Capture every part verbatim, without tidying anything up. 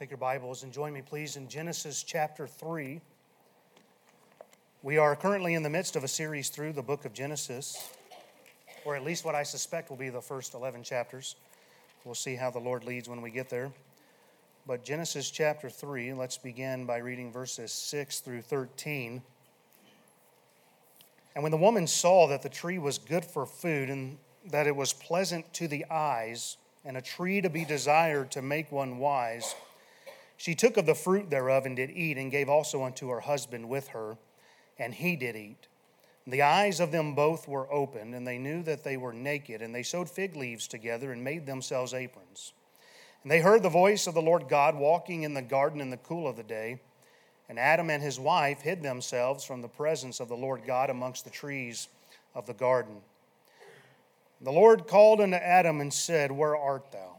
Take your Bibles and join me, please, in Genesis chapter three. We are currently in the midst of a series through the book of Genesis, or at least what I suspect will be the first eleven chapters. We'll see how the Lord leads when we get there. But Genesis chapter three, let's begin by reading verses six through thirteen. And when the woman saw that the tree was good for food, and that it was pleasant to the eyes, and a tree to be desired to make one wise, she took of the fruit thereof and did eat, and gave also unto her husband with her, and he did eat. And the eyes of them both were opened, and they knew that they were naked, and they sewed fig leaves together and made themselves aprons. And they heard the voice of the Lord God walking in the garden in the cool of the day. And Adam and his wife hid themselves from the presence of the Lord God amongst the trees of the garden. The Lord called unto Adam and said, Where art thou?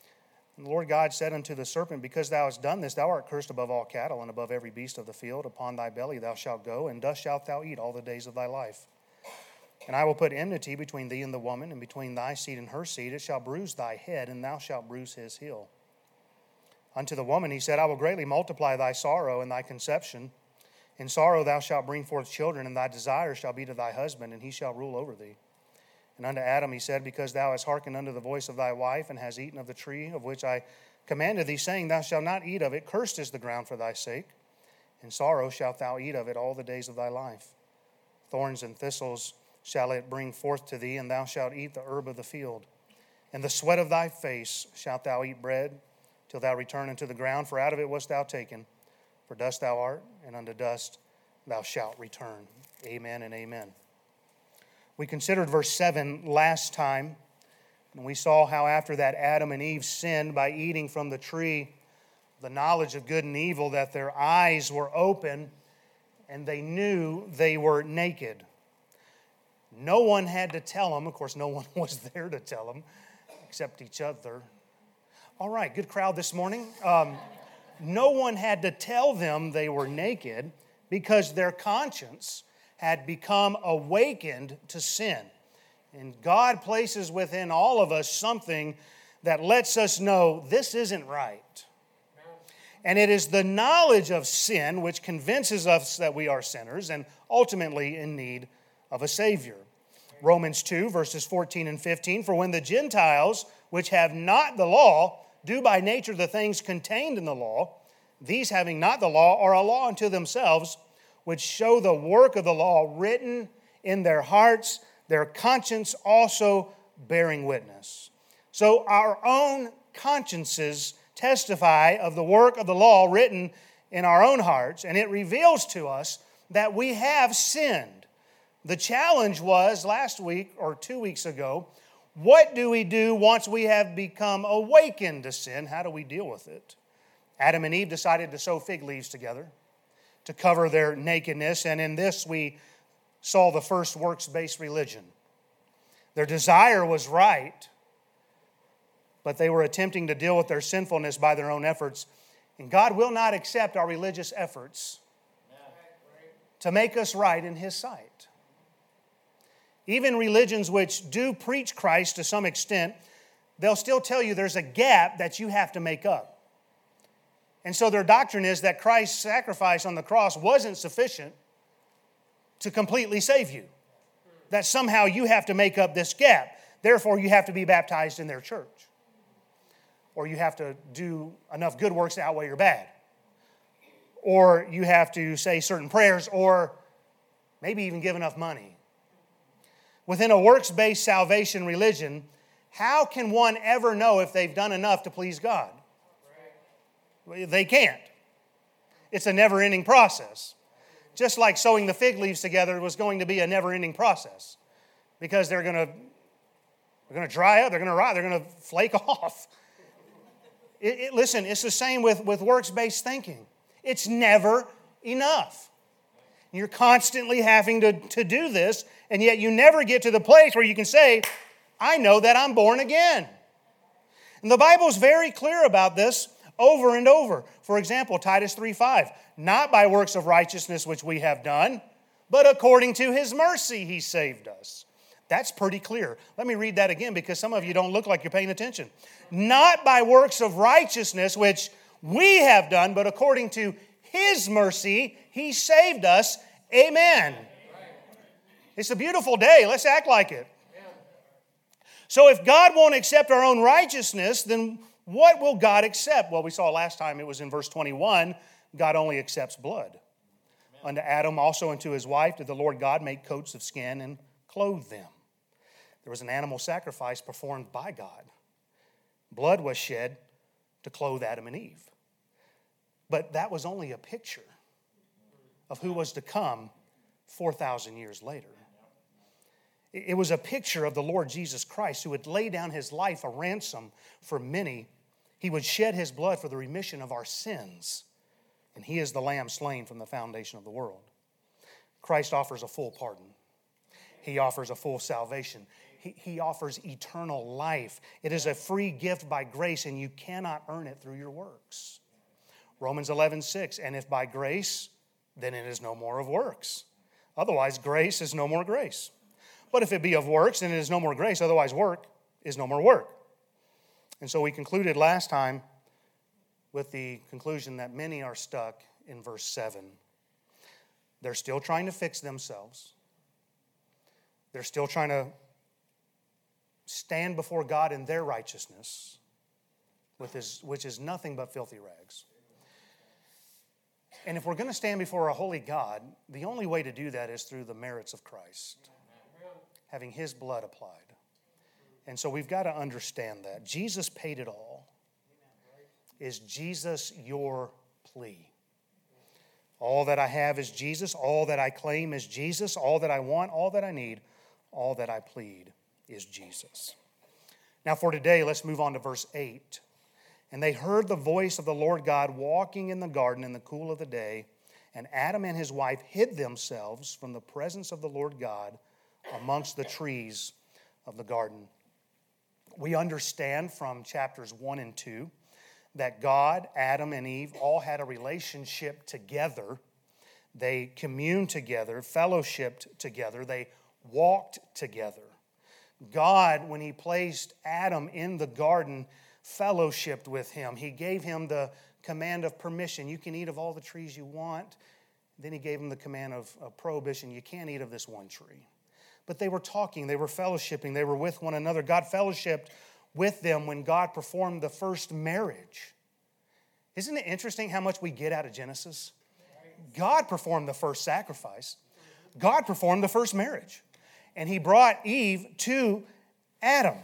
And the Lord God said unto the serpent, Because thou hast done this, thou art cursed above all cattle and above every beast of the field. Upon thy belly thou shalt go, and dust shalt thou eat all the days of thy life. And I will put enmity between thee and the woman, and between thy seed and her seed. It shall bruise thy head, and thou shalt bruise his heel. Unto the woman he said, I will greatly multiply thy sorrow and thy conception. In sorrow thou shalt bring forth children, and thy desire shall be to thy husband, and he shall rule over thee. And unto Adam he said, Because thou hast hearkened unto the voice of thy wife, and hast eaten of the tree of which I commanded thee, saying, Thou shalt not eat of it, cursed is the ground for thy sake. In sorrow shalt thou eat of it all the days of thy life. Thorns and thistles shall it bring forth to thee, and thou shalt eat the herb of the field. In the sweat of thy face shalt thou eat bread, till thou return unto the ground, for out of it wast thou taken. For dust thou art, and unto dust thou shalt return. Amen and amen. We considered verse seven last time, and we saw how after that Adam and Eve sinned by eating from the tree, the knowledge of good and evil, that their eyes were open, and they knew they were naked. No one had to tell them. Of course, no one was there to tell them, except each other. All right, good crowd this morning. Um, no one had to tell them they were naked because their conscience had become awakened to sin. And God places within all of us something that lets us know this isn't right. And it is the knowledge of sin which convinces us that we are sinners and ultimately in need of a Savior. Romans two, verses fourteen and fifteen, For when the Gentiles, which have not the law, do by nature the things contained in the law, these having not the law are a law unto themselves, which show the work of the law written in their hearts, their conscience also bearing witness. So our own consciences testify of the work of the law written in our own hearts, and it reveals to us that we have sinned. The challenge was last week or two weeks ago, what do we do once we have become awakened to sin? How do we deal with it? Adam and Eve decided to sew fig leaves together to cover their nakedness, and in this we saw the first works-based religion. Their desire was right, but they were attempting to deal with their sinfulness by their own efforts, and God will not accept our religious efforts to make us right in His sight. Even religions which do preach Christ to some extent, they'll still tell you there's a gap that you have to make up. And so their doctrine is that Christ's sacrifice on the cross wasn't sufficient to completely save you. That somehow you have to make up this gap. Therefore, you have to be baptized in their church. Or you have to do enough good works to outweigh your bad. Or you have to say certain prayers, or maybe even give enough money. Within a works-based salvation religion, how can one ever know if they've done enough to please God? They can't. It's a never-ending process. Just like sewing the fig leaves together was going to be a never-ending process, because they're going to, they're going to dry up, they're going to rot, they're going to flake off. It, it, listen, it's the same with, with works-based thinking. It's never enough. You're constantly having to, to do this, and yet you never get to the place where you can say, I know that I'm born again. And the Bible's very clear about this over and over. For example, Titus three five, not by works of righteousness which we have done, but according to His mercy He saved us. That's pretty clear. Let me read that again because some of you don't look like you're paying attention. Not by works of righteousness which we have done, but according to His mercy He saved us. Amen. It's a beautiful day. Let's act like it. So if God won't accept our own righteousness, then what will God accept? Well, we saw last time it was in verse twenty-one, God only accepts blood. Amen. Unto Adam also and to his wife did the Lord God make coats of skin and clothe them. There was an animal sacrifice performed by God. Blood was shed to clothe Adam and Eve. But that was only a picture of who was to come four thousand years later. It was a picture of the Lord Jesus Christ who would lay down His life a ransom for many. He would shed His blood for the remission of our sins. And He is the Lamb slain from the foundation of the world. Christ offers a full pardon. He offers a full salvation. He, he offers eternal life. It is a free gift by grace, and you cannot earn it through your works. Romans eleven six, and if by grace, then it is no more of works. Otherwise, grace is no more grace. But if it be of works, then it is no more grace. Otherwise, work is no more work. And so we concluded last time with the conclusion that many are stuck in verse seven. They're still trying to fix themselves. They're still trying to stand before God in their righteousness, with his, which is nothing but filthy rags. And if we're going to stand before a holy God, the only way to do that is through the merits of Christ, having His blood applied. And so we've got to understand that. Jesus paid it all. Is Jesus your plea? All that I have is Jesus. All that I claim is Jesus. All that I want, all that I need, all that I plead is Jesus. Now for today, let's move on to verse eight. And they heard the voice of the Lord God walking in the garden in the cool of the day, and Adam and his wife hid themselves from the presence of the Lord God amongst the trees of the garden. We understand from chapters one and two that God, Adam, and Eve all had a relationship together. They communed together, fellowshiped together, they walked together. God, when He placed Adam in the garden, fellowshiped with him. He gave him the command of permission. You can eat of all the trees you want. Then He gave him the command of, of prohibition. You can't eat of this one tree. But they were talking, they were fellowshipping, they were with one another. God fellowshipped with them when God performed the first marriage. Isn't it interesting how much we get out of Genesis? God performed the first sacrifice. God performed the first marriage. And He brought Eve to Adam.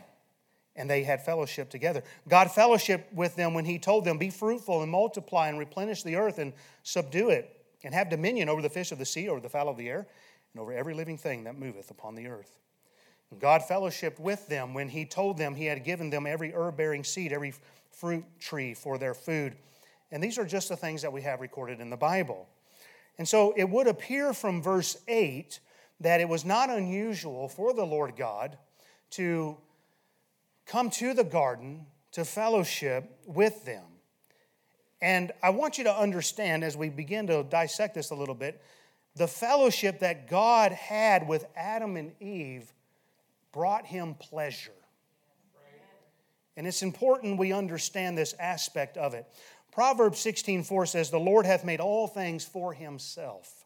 And they had fellowship together. God fellowshiped with them when He told them, be fruitful and multiply and replenish the earth and subdue it and have dominion over the fish of the sea, over the fowl of the air, and over every living thing that moveth upon the earth. And God fellowshiped with them when He told them He had given them every herb-bearing seed, every fruit tree for their food. And these are just the things that we have recorded in the Bible. And so it would appear from verse eight that it was not unusual for the Lord God to come to the garden to fellowship with them. And I want you to understand, as we begin to dissect this a little bit, the fellowship that God had with Adam and Eve brought Him pleasure. And it's important we understand this aspect of it. Proverbs sixteen four says, the Lord hath made all things for Himself.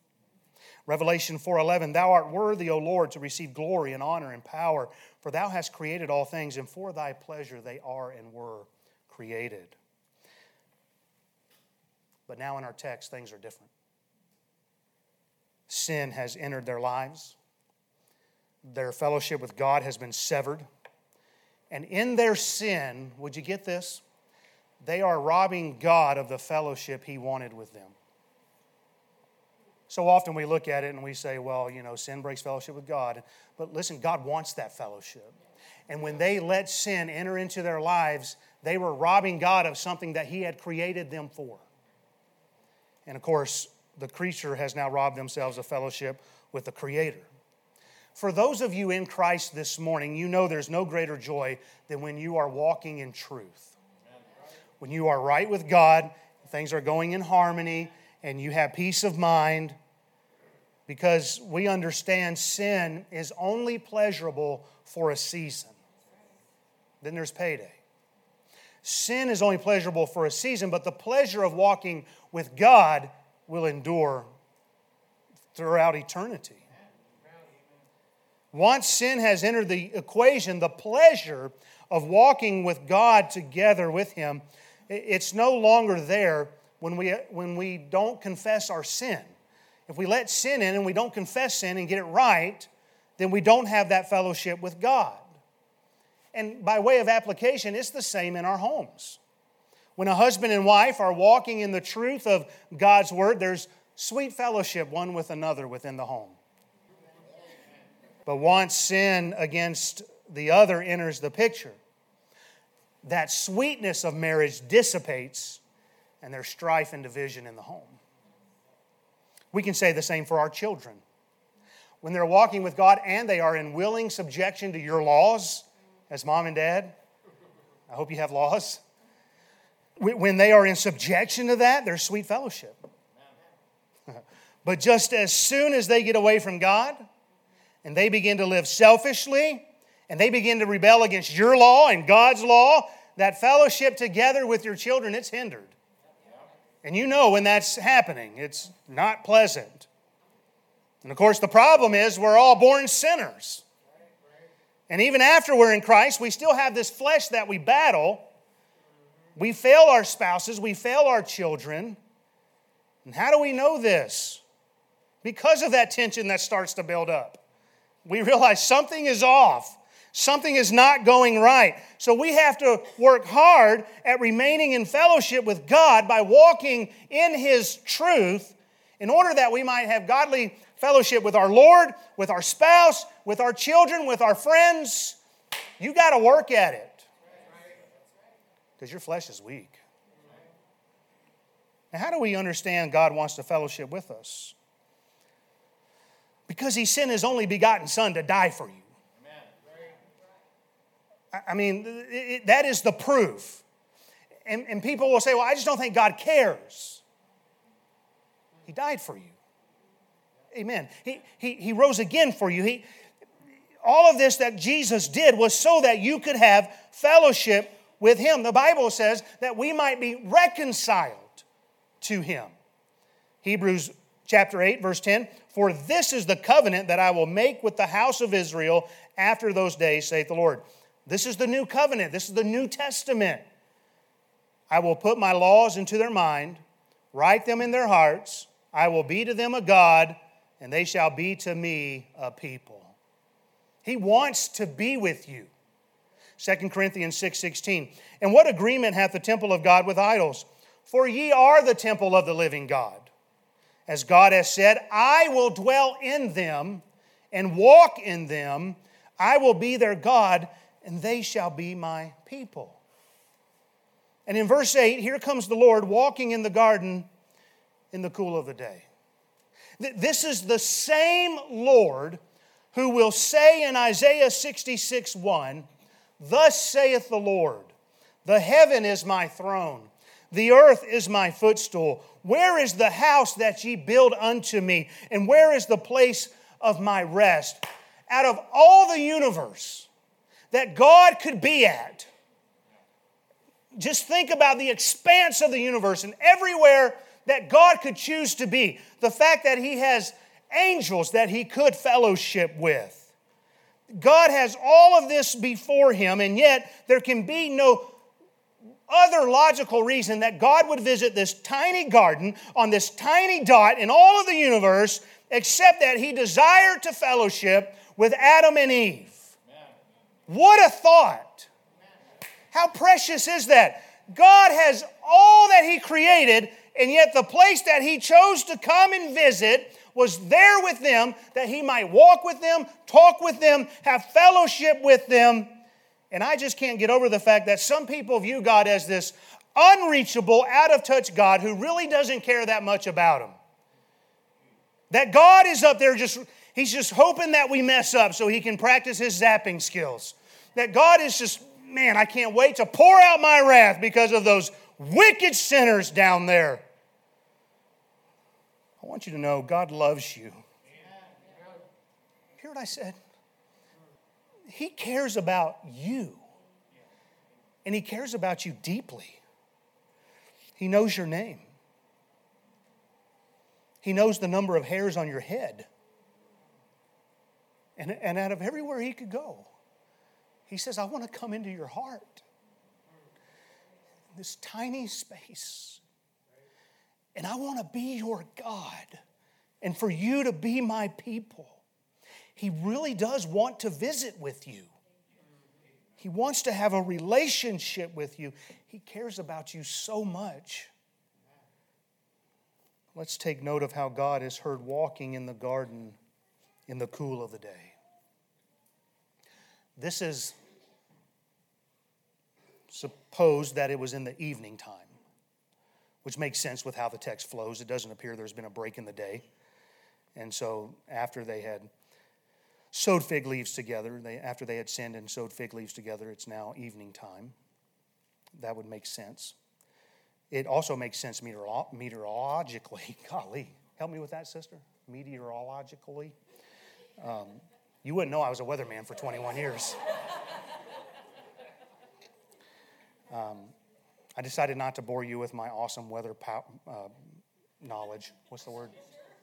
Revelation four eleven, thou art worthy, O Lord, to receive glory and honor and power, for thou hast created all things, and for thy pleasure they are and were created. But now in our text, things are different. Sin has entered their lives. Their fellowship with God has been severed. And in their sin, would you get this? They are robbing God of the fellowship He wanted with them. So often we look at it and we say, well, you know, sin breaks fellowship with God. But listen, God wants that fellowship. And when they let sin enter into their lives, They were robbing God of something that He had created them for. And of course, the creature has now robbed themselves of fellowship with the Creator. For those of you in Christ this morning, you know there's no greater joy than when you are walking in truth. When you are right with God, things are going in harmony, and you have peace of mind, because we understand sin is only pleasurable for a season. Then there's payday. Sin is only pleasurable for a season, but the pleasure of walking with God will endure throughout eternity. Once sin has entered the equation, the pleasure of walking with God together with Him, it's no longer there when we, when we don't confess our sin. If we let sin in and we don't confess sin and get it right, then we don't have that fellowship with God. And by way of application, it's the same in our homes. When a husband and wife are walking in the truth of God's Word, there's sweet fellowship one with another within the home. But once sin against the other enters the picture, that sweetness of marriage dissipates and there's strife and division in the home. We can say the same for our children. When they're walking with God and they are in willing subjection to your laws, as mom and dad, I hope you have laws. When they are in subjection to that, there's sweet fellowship. But just as soon as they get away from God, and they begin to live selfishly, and they begin to rebel against your law and God's law, that fellowship together with your children, it's hindered. And you know when that's happening, it's not pleasant. And of course, the problem is we're all born sinners. And even after we're in Christ, we still have this flesh that we battle. We fail our spouses, we fail our children. And how do we know this? Because of that tension that starts to build up. We realize something is off. Something is not going right. So we have to work hard at remaining in fellowship with God by walking in His truth in order that we might have godly fellowship with our Lord, with our spouse, with our children, with our friends. You got to work at it because your flesh is weak. Now, how do we understand God wants to fellowship with us? Because He sent His only begotten Son to die for you. Amen. I mean, it, that is the proof. And, and people will say, well, I just don't think God cares. He died for you. Amen. He, he, he rose again for you. He, all of this that Jesus did was so that you could have fellowship with Him. The Bible says that we might be reconciled to Him. Hebrews chapter eight, verse ten, for this is the covenant that I will make with the house of Israel after those days, saith the Lord. This is the new covenant. This is the New Testament. I will put my laws into their mind, write them in their hearts. I will be to them a God, and they shall be to me a people. He wants to be with you. Second Corinthians six sixteen, and what agreement hath the temple of God with idols? For ye are the temple of the living God. As God has said, I will dwell in them and walk in them. I will be their God, and they shall be my people. And in verse eight, here comes the Lord walking in the garden in the cool of the day. This is the same Lord who will say in Isaiah sixty-six one, thus saith the Lord, the heaven is my throne, the earth is my footstool. Where is the house that ye build unto me? And where is the place of my rest? Out of all the universe that God could be at, just think about the expanse of the universe and everywhere that God could choose to be. The fact that He has angels that He could fellowship with. God has all of this before Him, and yet there can be no other logical reason that God would visit this tiny garden on this tiny dot in all of the universe, except that He desired to fellowship with Adam and Eve. What a thought! How precious is that? God has all that He created, and yet the place that He chose to come and visit was there with them, that He might walk with them, talk with them, have fellowship with them. And I just can't get over the fact that some people view God as this unreachable, out-of-touch God who really doesn't care that much about him. That God is up there just, he's just hoping that we mess up so he can practice his zapping skills. That God is just, man, I can't wait to pour out my wrath because of those wicked sinners down there. I want you to know God loves you. Hear what I said? He cares about you. And he cares about you deeply. He knows your name. He knows the number of hairs on your head. And, and out of everywhere he could go, he says, I want to come into your heart. This tiny space. And I want to be your God. And for you to be my people. He really does want to visit with you. He wants to have a relationship with you. He cares about you so much. Let's take note of how God is heard walking in the garden in the cool of the day. This is supposed that it was in the evening time, which makes sense with how the text flows. It doesn't appear there's been a break in the day. And so after they had sewed fig leaves together, they, after they had sinned and sewed fig leaves together, it's now evening time. That would make sense. It also makes sense meteorolo- meteorologically. Golly, help me with that, sister. Meteorologically. Um, you wouldn't know I was a weatherman for twenty-one years. um, I decided not to bore you with my awesome weather pow- uh, knowledge. What's the word?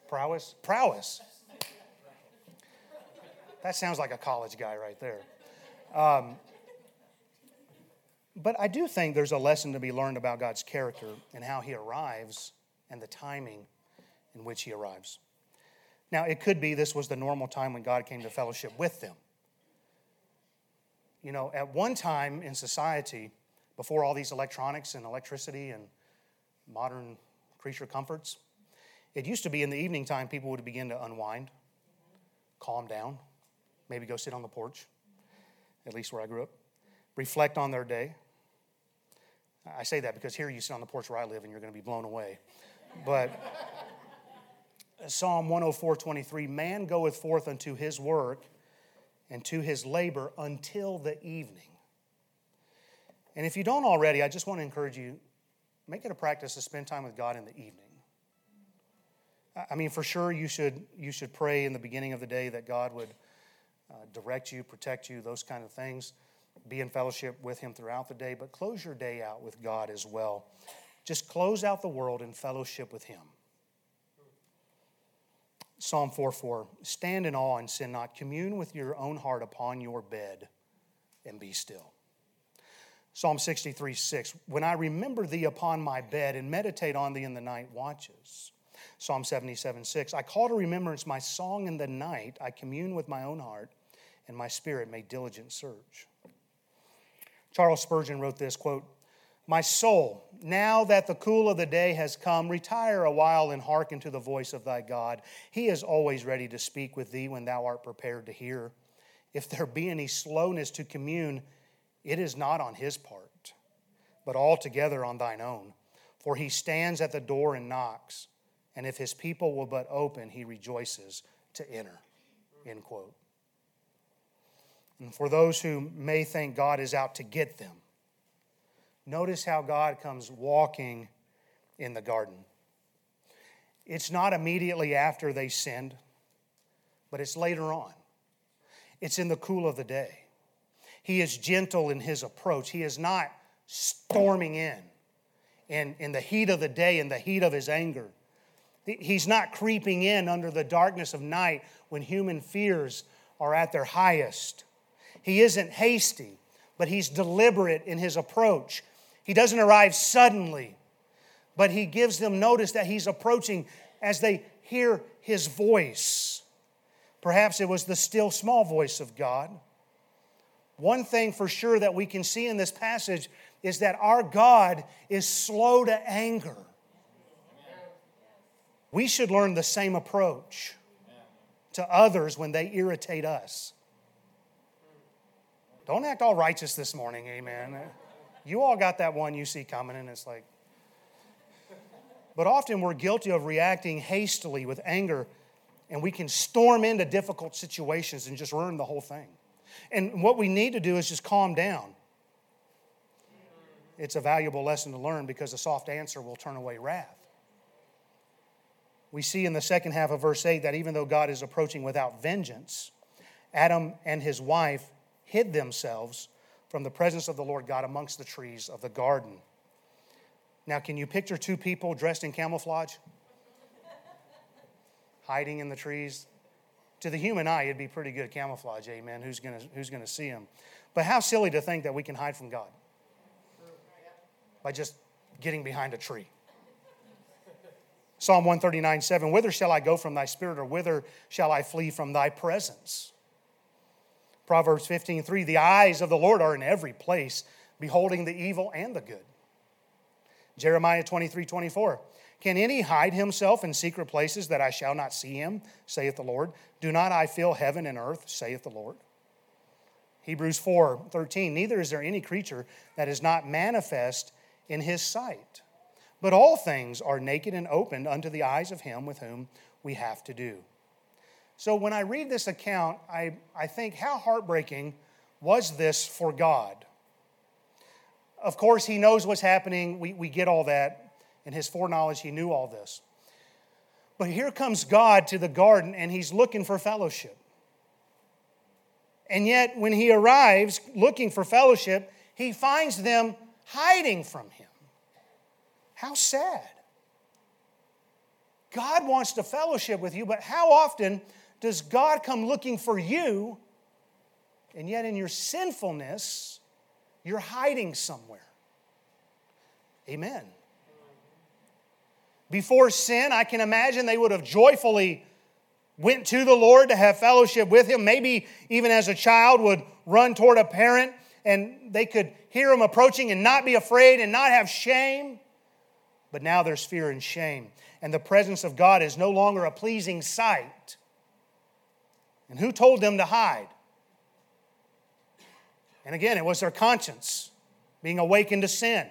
Prowess? Prowess. That sounds like a college guy right there. Um, but I do think there's a lesson to be learned about God's character and how he arrives and the timing in which he arrives. Now, it could be this was the normal time when God came to fellowship with them. You know, at one time in society, before all these electronics and electricity and modern creature comforts, it used to be in the evening time people would begin to unwind, calm down, maybe go sit on the porch, at least where I grew up. Reflect on their day. I say that because here you sit on the porch where I live and you're going to be blown away. But Psalm one oh four twenty-three, man goeth forth unto his work and to his labor until the evening. And if you don't already, I just want to encourage you, make it a practice to spend time with God in the evening. I mean, for sure you should, you should pray in the beginning of the day that God would Uh, direct you, protect you, those kind of things. Be in fellowship with him throughout the day, but close your day out with God as well. Just close out the world in fellowship with him. Psalm four four, stand in awe and sin not. Commune with your own heart upon your bed and be still. Psalm sixty-three six, when I remember thee upon my bed and meditate on thee in the night watches. Psalm seventy-seven six, I call to remembrance my song in the night. I commune with my own heart, and my spirit made diligent search. Charles Spurgeon wrote this, quote, my soul, now that the cool of the day has come, retire a while and hearken to the voice of thy God. He is always ready to speak with thee when thou art prepared to hear. If there be any slowness to commune, it is not on his part, but altogether on thine own. For he stands at the door and knocks, and if his people will but open, he rejoices to enter, end quote. And for those who may think God is out to get them, notice how God comes walking in the garden. It's not immediately after they sinned, but it's later on. It's in the cool of the day. He is gentle in his approach. He is not storming in, in, in the heat of the day, in the heat of his anger. He's not creeping in under the darkness of night when human fears are at their highest. He isn't hasty, but he's deliberate in his approach. He doesn't arrive suddenly, but he gives them notice that he's approaching as they hear his voice. Perhaps it was the still small voice of God. One thing for sure that we can see in this passage is that our God is slow to anger. We should learn the same approach to others when they irritate us. Don't act all righteous this morning, amen. You all got that one you see coming, and it's like. But often we're guilty of reacting hastily with anger, and we can storm into difficult situations and just ruin the whole thing. And what we need to do is just calm down. It's a valuable lesson to learn because a soft answer will turn away wrath. We see in the second half of verse eight that even though God is approaching without vengeance, Adam and his wife hid themselves from the presence of the Lord God amongst the trees of the garden. Now, can you picture two people dressed in camouflage? Hiding in the trees? To the human eye, it'd be pretty good camouflage, amen. Who's gonna, who's gonna see him? But how silly to think that we can hide from God by just getting behind a tree. Psalm one thirty-nine, seven, whither shall I go from thy spirit, or whither shall I flee from thy presence? Proverbs fifteen, three, the eyes of the Lord are in every place, beholding the evil and the good. Jeremiah twenty-three, twenty-four, can any hide himself in secret places that I shall not see him, saith the Lord? Do not I fill heaven and earth, saith the Lord? Hebrews four, thirteen, neither is there any creature that is not manifest in his sight. But all things are naked and opened unto the eyes of him with whom we have to do. So when I read this account, I, I think, how heartbreaking was this for God? Of course, he knows what's happening. We, we get all that. In his foreknowledge, he knew all this. But here comes God to the garden, and he's looking for fellowship. And yet, when he arrives looking for fellowship, he finds them hiding from him. How sad. God wants to fellowship with you, but how often does God come looking for you, and yet in your sinfulness, you're hiding somewhere? Amen. Before sin, I can imagine they would have joyfully went to the Lord to have fellowship with him. Maybe even as a child would run toward a parent, and they could hear him approaching and not be afraid and not have shame. But now there's fear and shame. And the presence of God is no longer a pleasing sight. And who told them to hide? And again, it was their conscience being awakened to sin.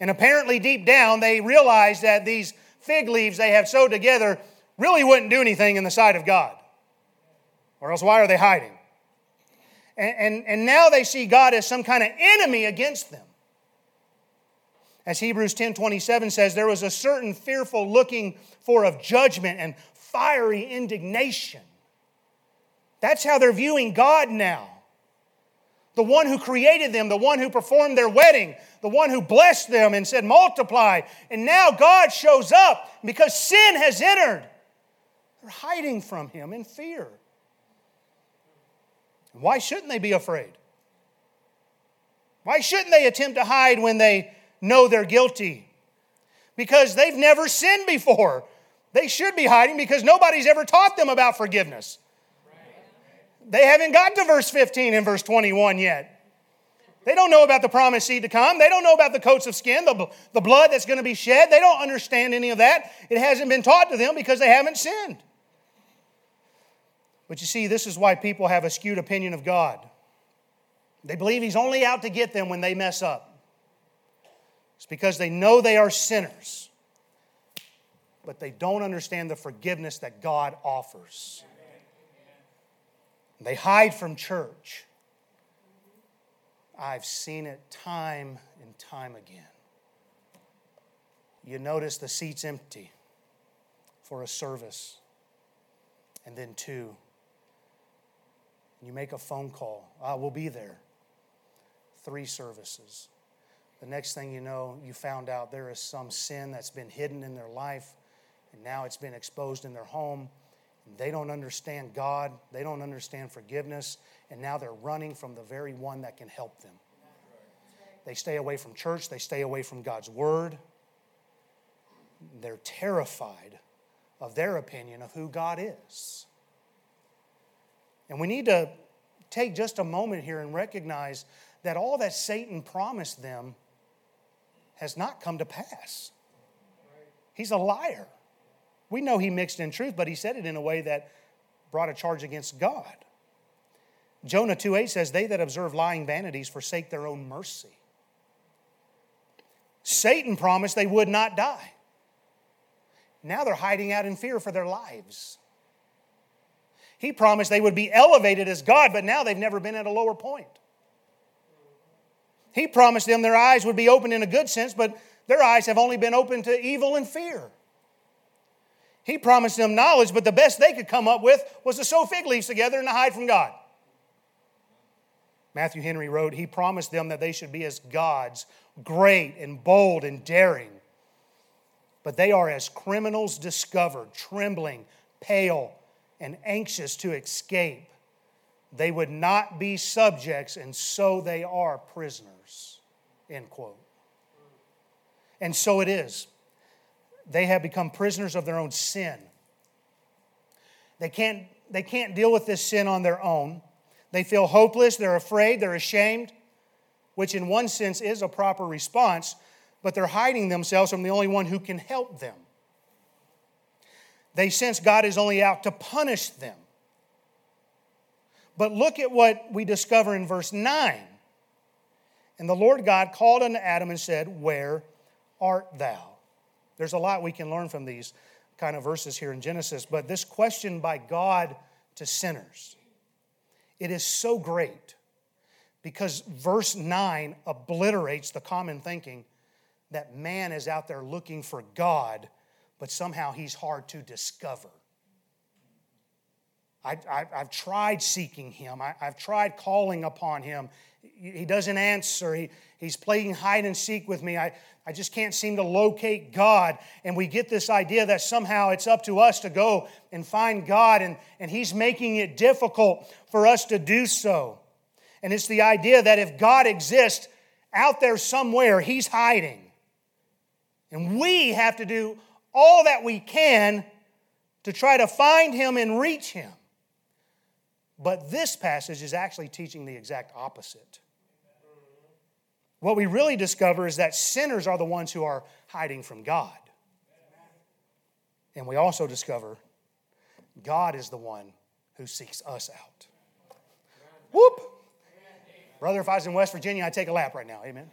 And apparently deep down, they realized that these fig leaves they have sewed together really wouldn't do anything in the sight of God. Or else why are they hiding? And, and, and now they see God as some kind of enemy against them. As Hebrews ten, twenty-seven says, there was a certain fearful looking for of judgment and fiery indignation. That's how they're viewing God now. The one who created them, the one who performed their wedding, the one who blessed them and said, multiply. And now God shows up because sin has entered. They're hiding from him in fear. Why shouldn't they be afraid? Why shouldn't they attempt to hide when they know they're guilty? Because they've never sinned before. They should be hiding because nobody's ever taught them about forgiveness. They haven't gotten to verse fifteen and verse twenty-one yet. They don't know about the promised seed to come. They don't know about the coats of skin, the, the blood that's going to be shed. They don't understand any of that. It hasn't been taught to them because they haven't sinned. But you see, this is why people have a skewed opinion of God. They believe he's only out to get them when they mess up. It's because they know they are sinners, but they don't understand the forgiveness that God offers. They hide from church. I've seen it time and time again. You notice the seat's empty for a service, and then two. You make a phone call. Ah, we'll be there. Three services. The next thing you know, you found out there is some sin that's been hidden in their life, and now it's been exposed in their home. And they don't understand God. They don't understand forgiveness. And now they're running from the very one that can help them. They stay away from church. They stay away from God's word. They're terrified of their opinion of who God is. And we need to take just a moment here and recognize that all that Satan promised them has not come to pass. He's a liar. We know he mixed in truth, but he said it in a way that brought a charge against God. Jonah two eight says, they that observe lying vanities forsake their own mercy. Satan promised they would not die. Now they're hiding out in fear for their lives. He promised they would be elevated as God, but now they've never been at a lower point. He promised them their eyes would be opened in a good sense, but their eyes have only been opened to evil and fear. He promised them knowledge, but the best they could come up with was to sew fig leaves together and to hide from God. Matthew Henry wrote, he promised them that they should be as gods, great and bold and daring. But they are as criminals discovered, trembling, pale, and anxious to escape. They would not be subjects, and so they are prisoners. End quote. And so it is. They have become prisoners of their own sin. They can't, they can't deal with this sin on their own. They feel hopeless, they're afraid, they're ashamed, which in one sense is a proper response, but they're hiding themselves from the only one who can help them. They sense God is only out to punish them. But look at what we discover in verse nine. And the Lord God called unto Adam and said, where art thou? There's a lot we can learn from these kind of verses here in Genesis, but this question by God to sinners, it is so great because verse nine obliterates the common thinking that man is out there looking for God, but somehow he's hard to discover. I, I, I've tried seeking him. I, I've tried calling upon him. He doesn't answer. He, he's playing hide and seek with me. I, I just can't seem to locate God. And we get this idea that somehow it's up to us to go and find God, and, and he's making it difficult for us to do so. And it's the idea that if God exists out there somewhere, he's hiding. And we have to do all that we can to try to find him and reach him. But this passage is actually teaching the exact opposite. What we really discover is that sinners are the ones who are hiding from God. And we also discover God is the one who seeks us out. Whoop! Brother, if I was in West Virginia, I'd take a lap right now. Amen.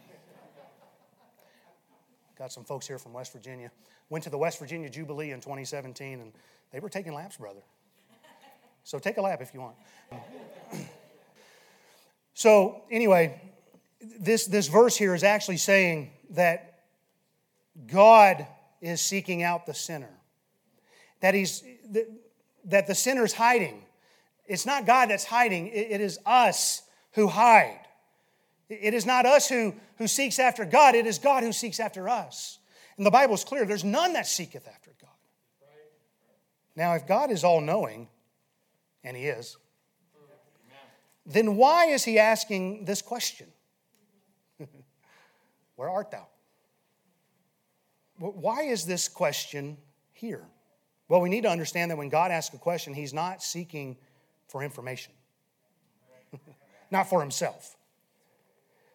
Got some folks here from West Virginia. Went to the West Virginia Jubilee in twenty seventeen, and they were taking laps, brother. So take a lap if you want. So anyway, this, this verse here is actually saying that God is seeking out the sinner. That he's that the sinner's hiding. It's not God that's hiding. It, it is us who hide. It is not us who, who seeks after God. It is God who seeks after us. And the Bible's clear. There's none that seeketh after God. Now, if God is all-knowing, and he is, then why is he asking this question? Where art thou? Why is this question here? Well, we need to understand that when God asks a question, he's not seeking for information. Not for himself.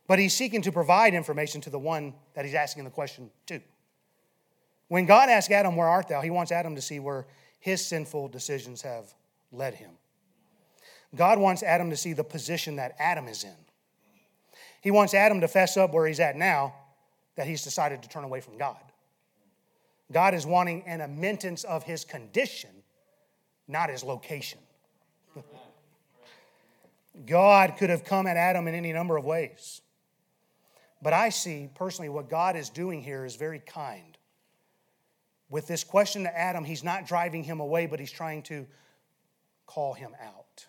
But he's seeking to provide information to the one that he's asking the question to. When God asks Adam, where art thou? He wants Adam to see where his sinful decisions have led him. God wants Adam to see the position that Adam is in. He wants Adam to fess up where he's at now, that he's decided to turn away from God. God is wanting an admittance of his condition, not his location. God could have come at Adam in any number of ways. But I see personally what God is doing here is very kind. With this question to Adam, he's not driving him away, but he's trying to call him out.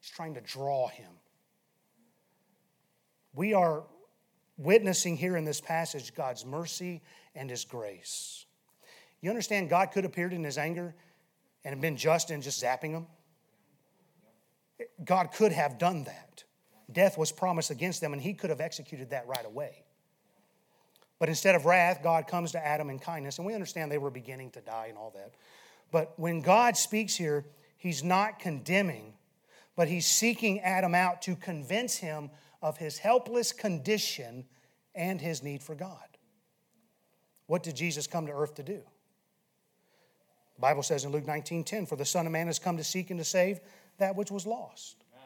He's trying to draw him. We are witnessing here in this passage God's mercy and his grace. You understand God could have appeared in his anger and been just in just zapping him? God could have done that. Death was promised against them, and he could have executed that right away. But instead of wrath, God comes to Adam in kindness, and we understand they were beginning to die and all that. But when God speaks here, he's not condemning, but he's seeking Adam out to convince him of his helpless condition and his need for God. What did Jesus come to earth to do? The Bible says in Luke nineteen ten, for the Son of Man has come to seek and to save that which was lost. Amen.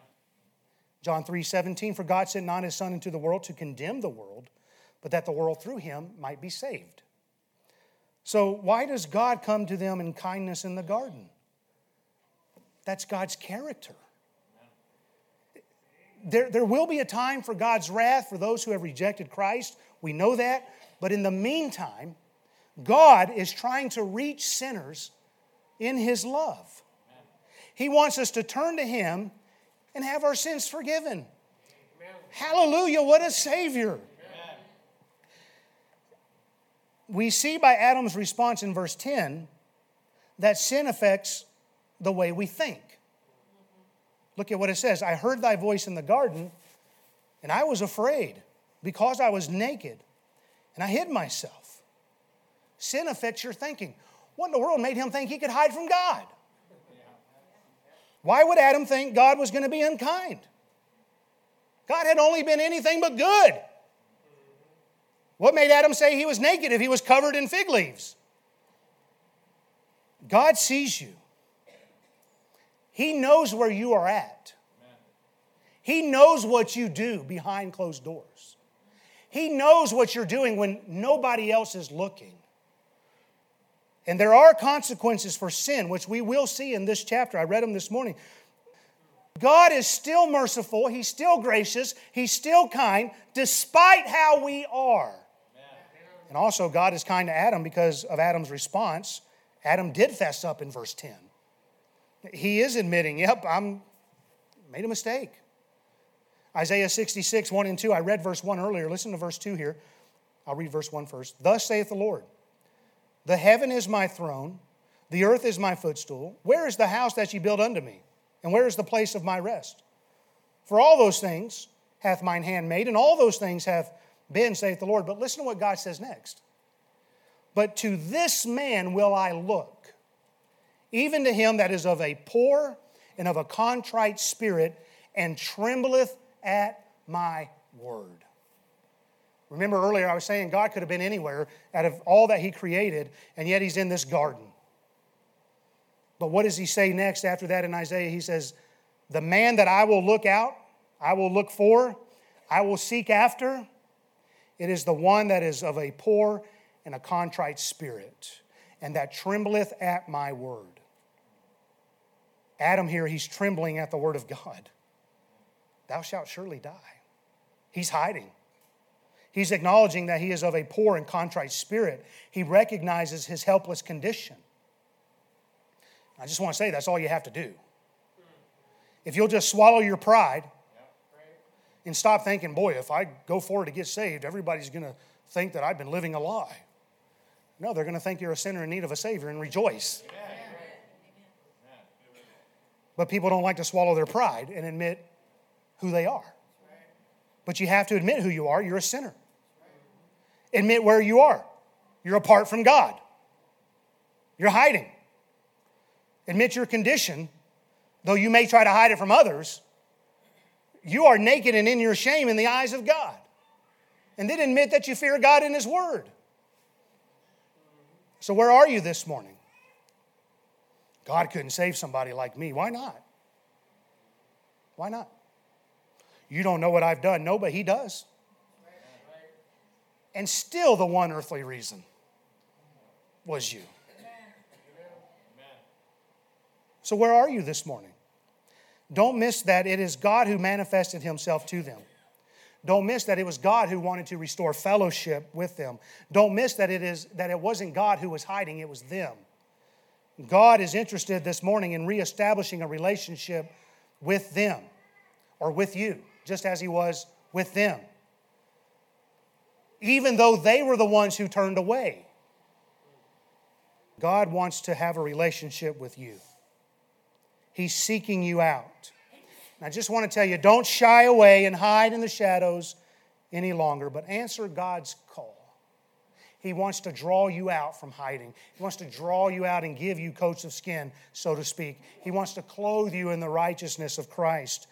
John three seventeen, for God sent not his Son into the world to condemn the world, but that the world through him might be saved. So why does God come to them in kindness in the garden? That's God's character. There, there will be a time for God's wrath for those who have rejected Christ. We know that. But in the meantime, God is trying to reach sinners in his love. He wants us to turn to him and have our sins forgiven. Amen. Hallelujah, what a Savior. Amen. We see by Adam's response in verse ten that sin affects the way we think. Look at what it says. I heard thy voice in the garden, and I was afraid because I was naked, and I hid myself. Sin affects your thinking. What in the world made him think he could hide from God? Why would Adam think God was going to be unkind? God had only been anything but good. What made Adam say he was naked if he was covered in fig leaves? God sees you. He knows where you are at. He knows what you do behind closed doors. He knows what you're doing when nobody else is looking. And there are consequences for sin, which we will see in this chapter. I read them this morning. God is still merciful. He's still gracious. He's still kind, despite how we are. Amen. And also, God is kind to Adam because of Adam's response. Adam did fess up in verse ten. He is admitting, yep, I made a mistake. Isaiah sixty-six, one and two. I read verse one earlier. Listen to verse two here. I'll read verse one first. Thus saith the Lord, the heaven is my throne, the earth is my footstool. Where is the house that ye build unto me? And where is the place of my rest? For all those things hath mine hand made, and all those things hath been, saith the Lord. But listen to what God says next. But to this man will I look, even to him that is of a poor and of a contrite spirit, and trembleth at my word. Remember earlier I was saying God could have been anywhere out of all that he created, and yet he's in this garden. But what does he say next after that in Isaiah? He says, the man that I will look out, I will look for, I will seek after, it is the one that is of a poor and a contrite spirit, and that trembleth at my word. Adam here, he's trembling at the word of God. Thou shalt surely die. He's hiding. He's acknowledging that he is of a poor and contrite spirit. He recognizes his helpless condition. I just want to say that's all you have to do. If you'll just swallow your pride and stop thinking, boy, if I go forward to get saved, everybody's going to think that I've been living a lie. No, they're going to think you're a sinner in need of a Savior and rejoice. Amen. But people don't like to swallow their pride and admit who they are. But you have to admit who you are. You're a sinner. Admit where you are. You're apart from God. You're hiding. Admit your condition, though you may try to hide it from others. You are naked and in your shame in the eyes of God. And then admit that you fear God and His Word. So where are you this morning? God couldn't save somebody like me. Why not? Why not? You don't know what I've done. No, but He does. And still the one earthly reason was you. So where are you this morning? Don't miss that it is God who manifested Himself to them. Don't miss that it was God who wanted to restore fellowship with them. Don't miss that it is that it wasn't God who was hiding, it was them. God is interested this morning in reestablishing a relationship with them. Or with you, just as He was with them. Even though they were the ones who turned away, God wants to have a relationship with you. He's seeking you out. And I just want to tell you, don't shy away and hide in the shadows any longer, but answer God's call. He wants to draw you out from hiding. He wants to draw you out and give you coats of skin, so to speak. He wants to clothe you in the righteousness of Christ.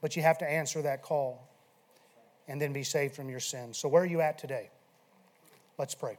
But you have to answer that call and then be saved from your sins. So where are you at today? Let's pray.